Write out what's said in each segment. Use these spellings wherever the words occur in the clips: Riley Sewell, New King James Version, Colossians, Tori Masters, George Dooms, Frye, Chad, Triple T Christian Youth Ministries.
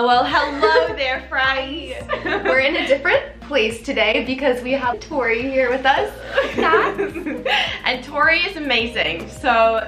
Well, hello there, Frye. We're in a different place today because we have Tori here with us. And Tori is amazing. So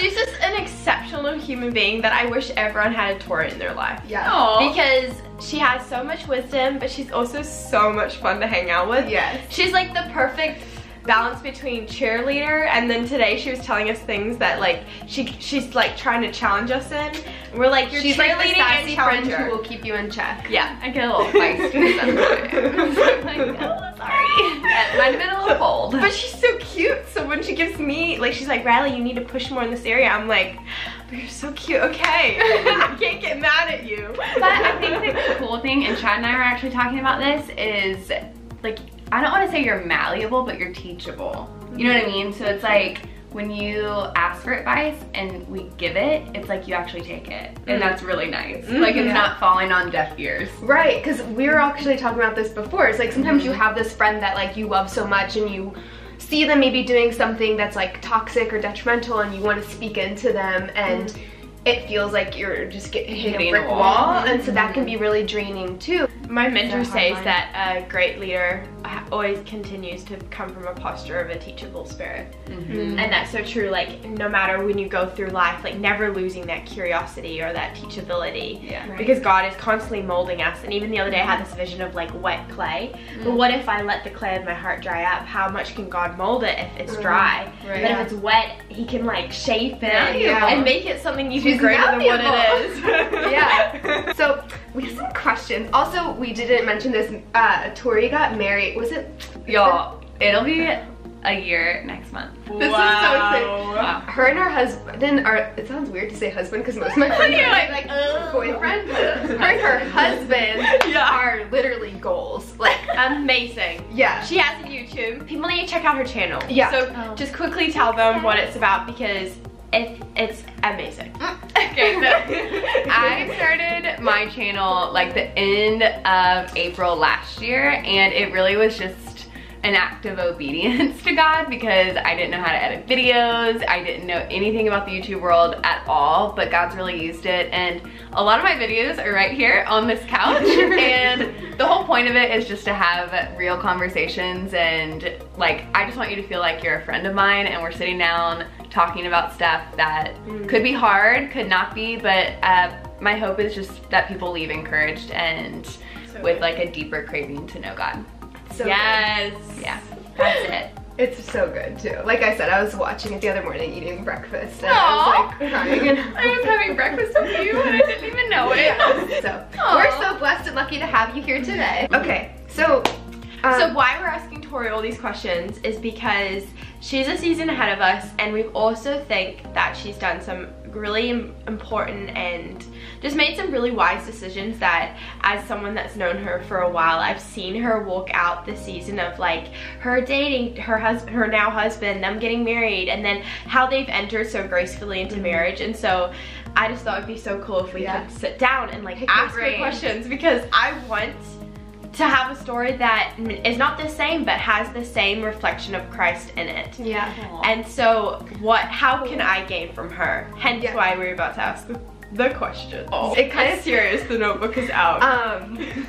she's just an exceptional human being that I wish everyone had a Tori in their life. Yeah. Aww. Because she has so much wisdom, but she's also so much fun to hang out with. Yes. She's like the perfect balance between cheerleader, and then today she was telling us things that like she's like trying to challenge us in. We're like, you're she's cheerleading like the sassy friend who will keep you in check. Yeah, I get a little feisty sometimes. I'm like, oh, sorry. That might have been a little bold. But she's so cute. So when she gives me, like, she's like, Riley, you need to push more in this area. I'm like, but you're so cute. Okay, I can't get mad at you. But I think the cool thing, and Chad and I were actually talking about this, is like, I don't want to say you're malleable, but you're teachable. You know what I mean? So it's like when you ask for advice and we give it, it's like you actually take it. And that's really nice. Like it's not falling on deaf ears. Right, because we were actually talking about this before. It's like sometimes you have this friend that like you love so much and you see them maybe doing something that's like toxic or detrimental and you want to speak into them and it feels like you're just hitting a brick wall. And so that can be really draining too. My mentor says that a great leader always continues to come from a posture of a teachable spirit. And that's so true, like no matter when you go through life, like never losing that curiosity or that teachability. Yeah. Right. Because God is constantly molding us, and even the other day I had this vision of like wet clay. But what if I let the clay of my heart dry up? How much can God mold it if it's dry? Right. But if it's wet, he can like shape it and make it something even greater than what it is. Yeah. So we have some questions. Also, we didn't mention this, Tori got married. Was it? Y'all, it'll be a year next month. This is so exciting. Wow. Her and her husband are, it sounds weird to say husband because most of my friends are like boyfriend. Her and her husband are literally goals. Like amazing. Yeah. She has a YouTube. People need to check out her channel. Yeah. So just quickly tell them what it's about because it's amazing. Okay, so I started my channel like the end of April last year, and it really was just an act of obedience to God because I didn't know how to edit videos. I didn't know anything about the YouTube world at all, but God's really used it, and a lot of my videos are right here on this couch. And the whole point of it is just to have real conversations, and like I just want you to feel like you're a friend of mine and we're sitting down talking about stuff that could be hard, could not be, but my hope is just that people leave encouraged and so with like a deeper craving to know God. So yes. Good. Yeah, that's it. It's so good too. Like I said, I was watching it the other morning eating breakfast and I was like crying. And I was having breakfast with you and I didn't even know it. Yeah. So we're so blessed and lucky to have you here today. Okay, so why we're asking Tori all these questions is because she's a season ahead of us, and we also think that she's done some really important and just made some really wise decisions that as someone that's known her for a while, I've seen her walk out the season of like her dating her now husband, them getting married, and then how they've entered so gracefully into marriage. And so I just thought it'd be so cool if we could sit down and like ask her questions, because I want to have a story that is not the same but has the same reflection of Christ in it. Yeah. And so how can I gain from her? Hence why we're about to ask the question. It kind of serious, the notebook is out.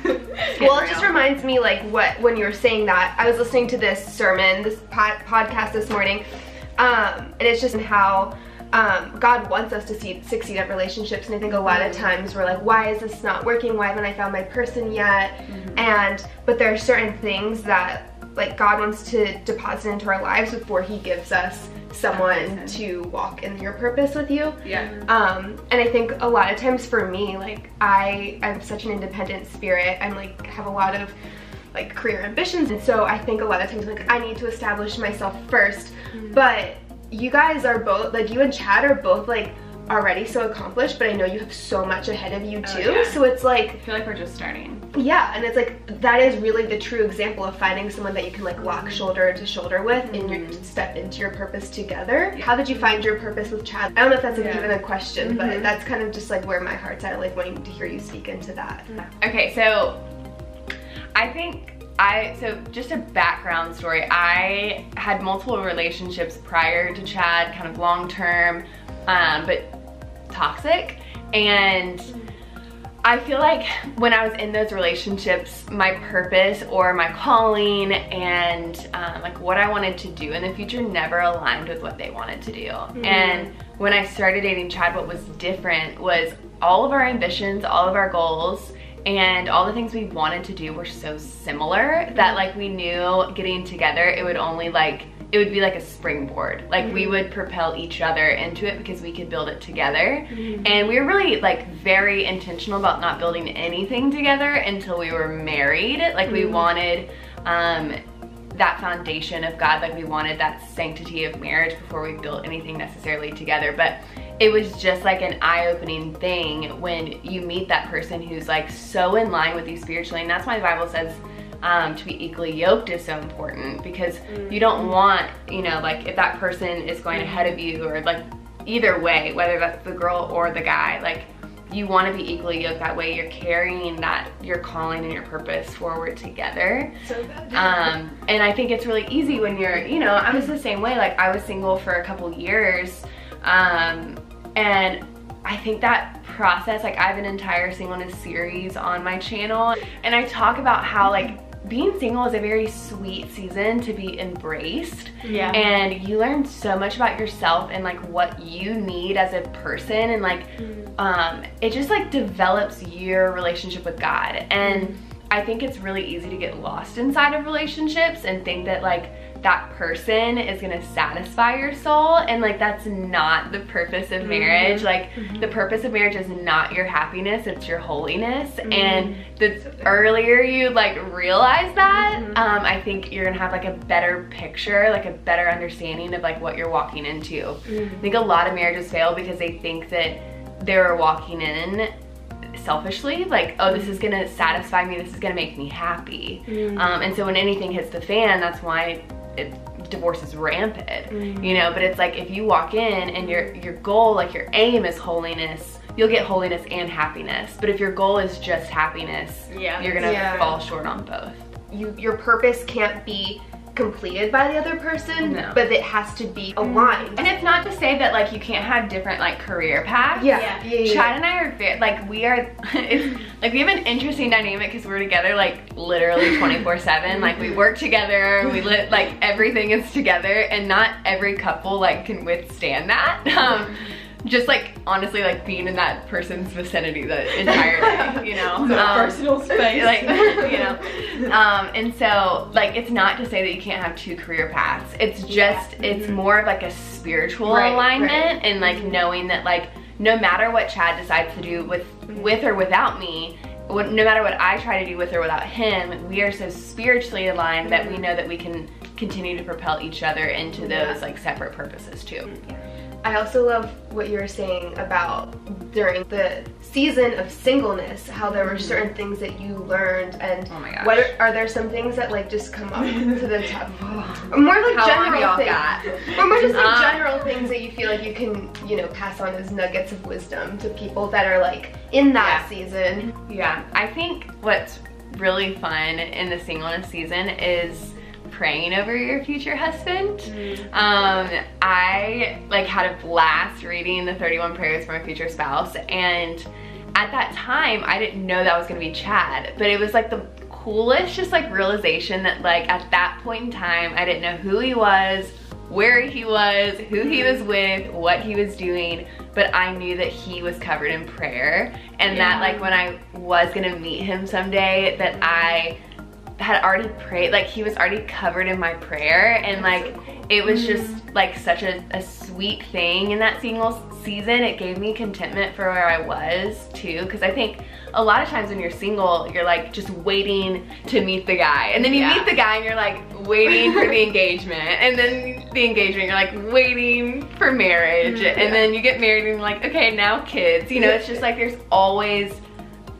Well, it just reminds me like when you were saying that, I was listening to this sermon, this podcast this morning, and it's just how God wants us to succeed at relationships, and I think a lot of times we're like, why is this not working? Why haven't I found my person yet? But there are certain things that like God wants to deposit into our lives before he gives us someone to walk in your purpose with you. Yeah. And I think a lot of times for me, like I'm such an independent spirit. I'm like have a lot of like career ambitions, and so I think a lot of times like I need to establish myself first. But you guys are both, like you and Chad are both like already so accomplished, but I know you have so much ahead of you too. So it's like, I feel like we're just starting. Yeah, and it's like, that is really the true example of finding someone that you can like walk shoulder to shoulder with and you step into your purpose together. How did you find your purpose with Chad? I don't know if that's even a question, but that's kind of just like where my heart's at, like wanting to hear you speak into that. Okay, so I think so just a background story, I had multiple relationships prior to Chad, kind of long term, but toxic, and I feel like when I was in those relationships, my purpose or my calling and like what I wanted to do in the future never aligned with what they wanted to do. Mm-hmm. And when I started dating Chad, what was different was all of our ambitions, all of our goals, and all the things we wanted to do were so similar that like we knew getting together, it would only like, it would be like a springboard. Like mm-hmm. we would propel each other into it because we could build it together. Mm-hmm. And we were really like very intentional about not building anything together until we were married. Like mm-hmm. we wanted that foundation of God, like we wanted that sanctity of marriage before we built anything necessarily together. But it was just like an eye-opening thing when you meet that person who's like so in line with you spiritually. And that's why the Bible says, to be equally yoked is so important, because you don't want, you know, like if that person is going ahead of you, or like either way, whether that's the girl or the guy, like you want to be equally yoked. That way you're carrying that, your calling and your purpose forward together. So good. And I think it's really easy when you're, you know, I was the same way. Like I was single for a couple years, and I think that process, like I have an entire singleness series on my channel, and I talk about how like being single is a very sweet season to be embraced. Yeah. And you learn so much about yourself and like what you need as a person, and like it just like develops your relationship with God. And I think it's really easy to get lost inside of relationships and think that like that person is gonna satisfy your soul, and like that's not the purpose of marriage. Like the purpose of marriage is not your happiness, it's your holiness. And the earlier you like realize that, I think you're gonna have like a better picture, like a better understanding of like what you're walking into. I think a lot of marriages fail because they think that they're walking in selfishly, like, oh, this is gonna satisfy me, this is gonna make me happy. And so when anything hits the fan, that's why divorce is rampant, you know. But it's like if you walk in and your goal, like your aim is holiness, you'll get holiness and happiness. But if your goal is just happiness, you're gonna fall short on both. Your purpose can't be completed by the other person, but it has to be aligned. And it's not to say that like you can't have different like career paths. Chad and I are very, like we are like we have an interesting dynamic because we're together like literally 24/7. Like we work together, we live, like everything is together, and not every couple like can withstand that. Just like honestly, like being in that person's vicinity the entire day, you know, the personal space, like, you know. And so like it's not to say that you can't have two career paths. It's just it's more of like a spiritual alignment, and like knowing that like no matter what Chad decides to do with or without me, no matter what I try to do with or without him, we are so spiritually aligned that we know that we can continue to propel each other into those like separate purposes too. I also love what you were saying about during the season of singleness, how there were certain things that you learned, and oh my gosh. What are there some things that like just come up to the top? More like how general things, or more just like general things that you feel like you can, you know, pass on as nuggets of wisdom to people that are like in that season. I think what's really fun in the singleness season is praying over your future husband. I like had a blast reading the 31 prayers for my future spouse, and at that time I didn't know that was gonna be Chad, but it was like the coolest just like realization that like at that point in time I didn't know who he was, where he was, who he was with, what he was doing, but I knew that he was covered in prayer, and that like when I was gonna meet him someday, that I had already prayed, like he was already covered in my prayer. And like so cool. It was just like such a sweet thing in that single season. It gave me contentment for where I was too, because I think a lot of times when you're single, you're like just waiting to meet the guy, and then you meet the guy and you're like waiting for the engagement, and then the engagement you're like waiting for marriage, and then you get married and you're like, okay, now kids, you know. It's just like there's always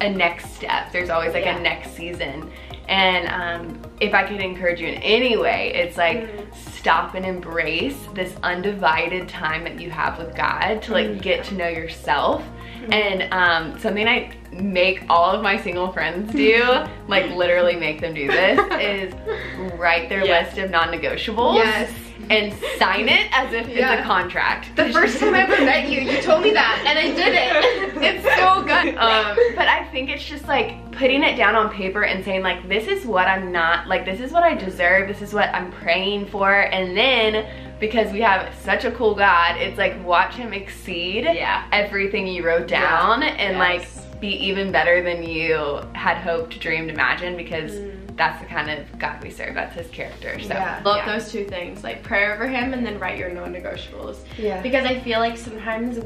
a next step, there's always like a next season. And if I could encourage you in any way, it's like stop and embrace this undivided time that you have with God to like get to know yourself. And something I make all of my single friends do, like literally make them do this, is write their list of non-negotiables. Yes. And sign it as if it's a contract. The first time I ever met you, you told me that, and I did it. It's so good. But I think it's just like putting it down on paper and saying like, this is what I'm not, like this is what I deserve, this is what I'm praying for, and then because we have such a cool God, it's like watch him exceed everything you wrote down and like be even better than you had hoped, dreamed, imagined, because that's the kind of God we serve. That's his character. So love those two things, like pray over him and then write your non-negotiables. Yeah. Because I feel like sometimes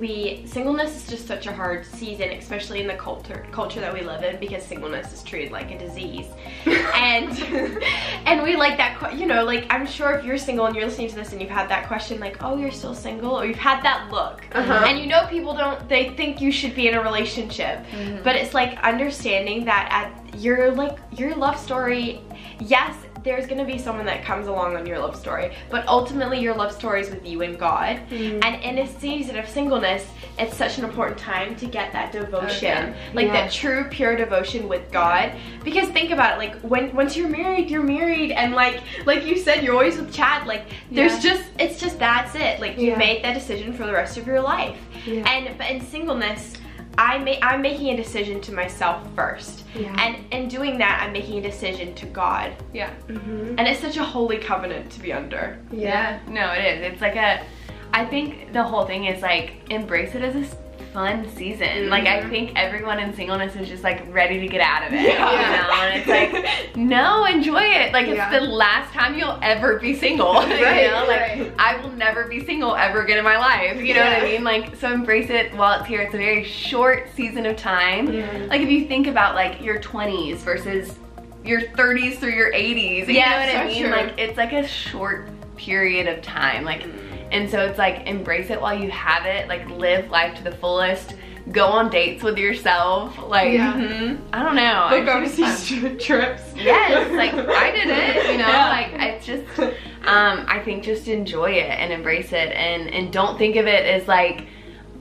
singleness is just such a hard season, especially in the culture that we live in, because singleness is treated like a disease. and we like that, you know, like I'm sure if you're single and you're listening to this and you've had that question like, oh, you're still single, or you've had that look. And you know people don't, they think you should be in a relationship. But it's like understanding that your love story, yes, there's gonna be someone that comes along on your love story, but ultimately your love story is with you and God. And in a season of singleness, it's such an important time to get that devotion, like that true, pure devotion with God. Because think about it, like once you're married, and like you said, you're always with Chad. Like there's just, it's just that's it. Like you made that decision for the rest of your life. But in singleness, I'm making a decision to myself first, and in doing that, I'm making a decision to God. And it's such a holy covenant to be under. No, it is. It's like I think the whole thing is like embrace it as a fun season. Like I think everyone in singleness is just like ready to get out of it, you know? And it's like, no, enjoy it. Like it's the last time you'll ever be single, you know? Like I will never be single ever again in my life, you know what I mean? Like, so embrace it while it's here. It's a very short season of time. Like if you think about like your 20s versus your 30s through your 80s, you know what I mean? True. Like it's like a short period of time. Like. And so it's like, embrace it while you have it, like live life to the fullest, go on dates with yourself, like, I don't know. Like overseas trips. Yes, like I did it, you know, like it's just, I think just enjoy it and embrace it, and don't think of it as like,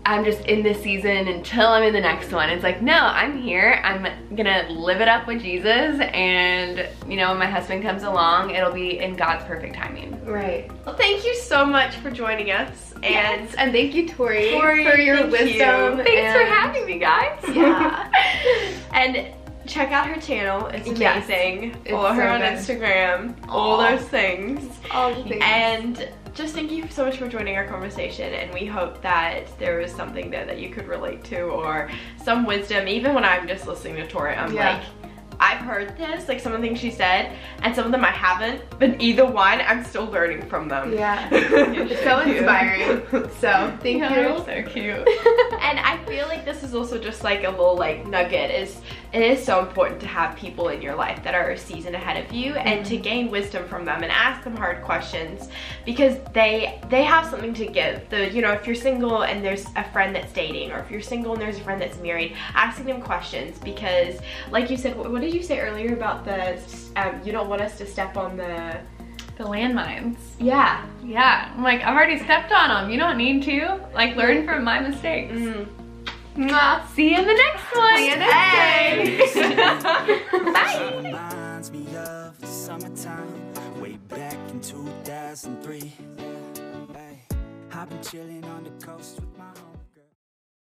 I'm just in this season until I'm in the next one. It's like, no, I'm here. I'm gonna live it up with Jesus, and you know, when my husband comes along, it'll be in God's perfect timing. Right. Well, thank you so much for joining us. And thank you, Tori for your wisdom. Thanks for having me, guys. Yeah. And check out her channel. It's amazing. Follow her on Instagram. All those things. All the things. And just thank you so much for joining our conversation, and we hope that there was something there that you could relate to, or some wisdom. Even when I'm just listening to Tori, I'm like, I've heard this, like some of the things she said, and some of them I haven't, but either one, I'm still learning from them. Yeah. It's so inspiring. So thank you. So cute. And I feel like this is also just like a little like nugget, is it is so important to have people in your life that are a season ahead of you, and to gain wisdom from them and ask them hard questions, because they have something to give. You know, if you're single and there's a friend that's dating, or if you're single and there's a friend that's married, asking them questions, because like you said, what did you say earlier about the, you don't want us to step on the landmines. Yeah. Yeah. I'm like, I've already stepped on them. You don't need to. Like, learn from my mistakes. See you in the next one. See you next time. Bye. Reminds me of the summertime, way back in 2003. I've been chilling on the coast with my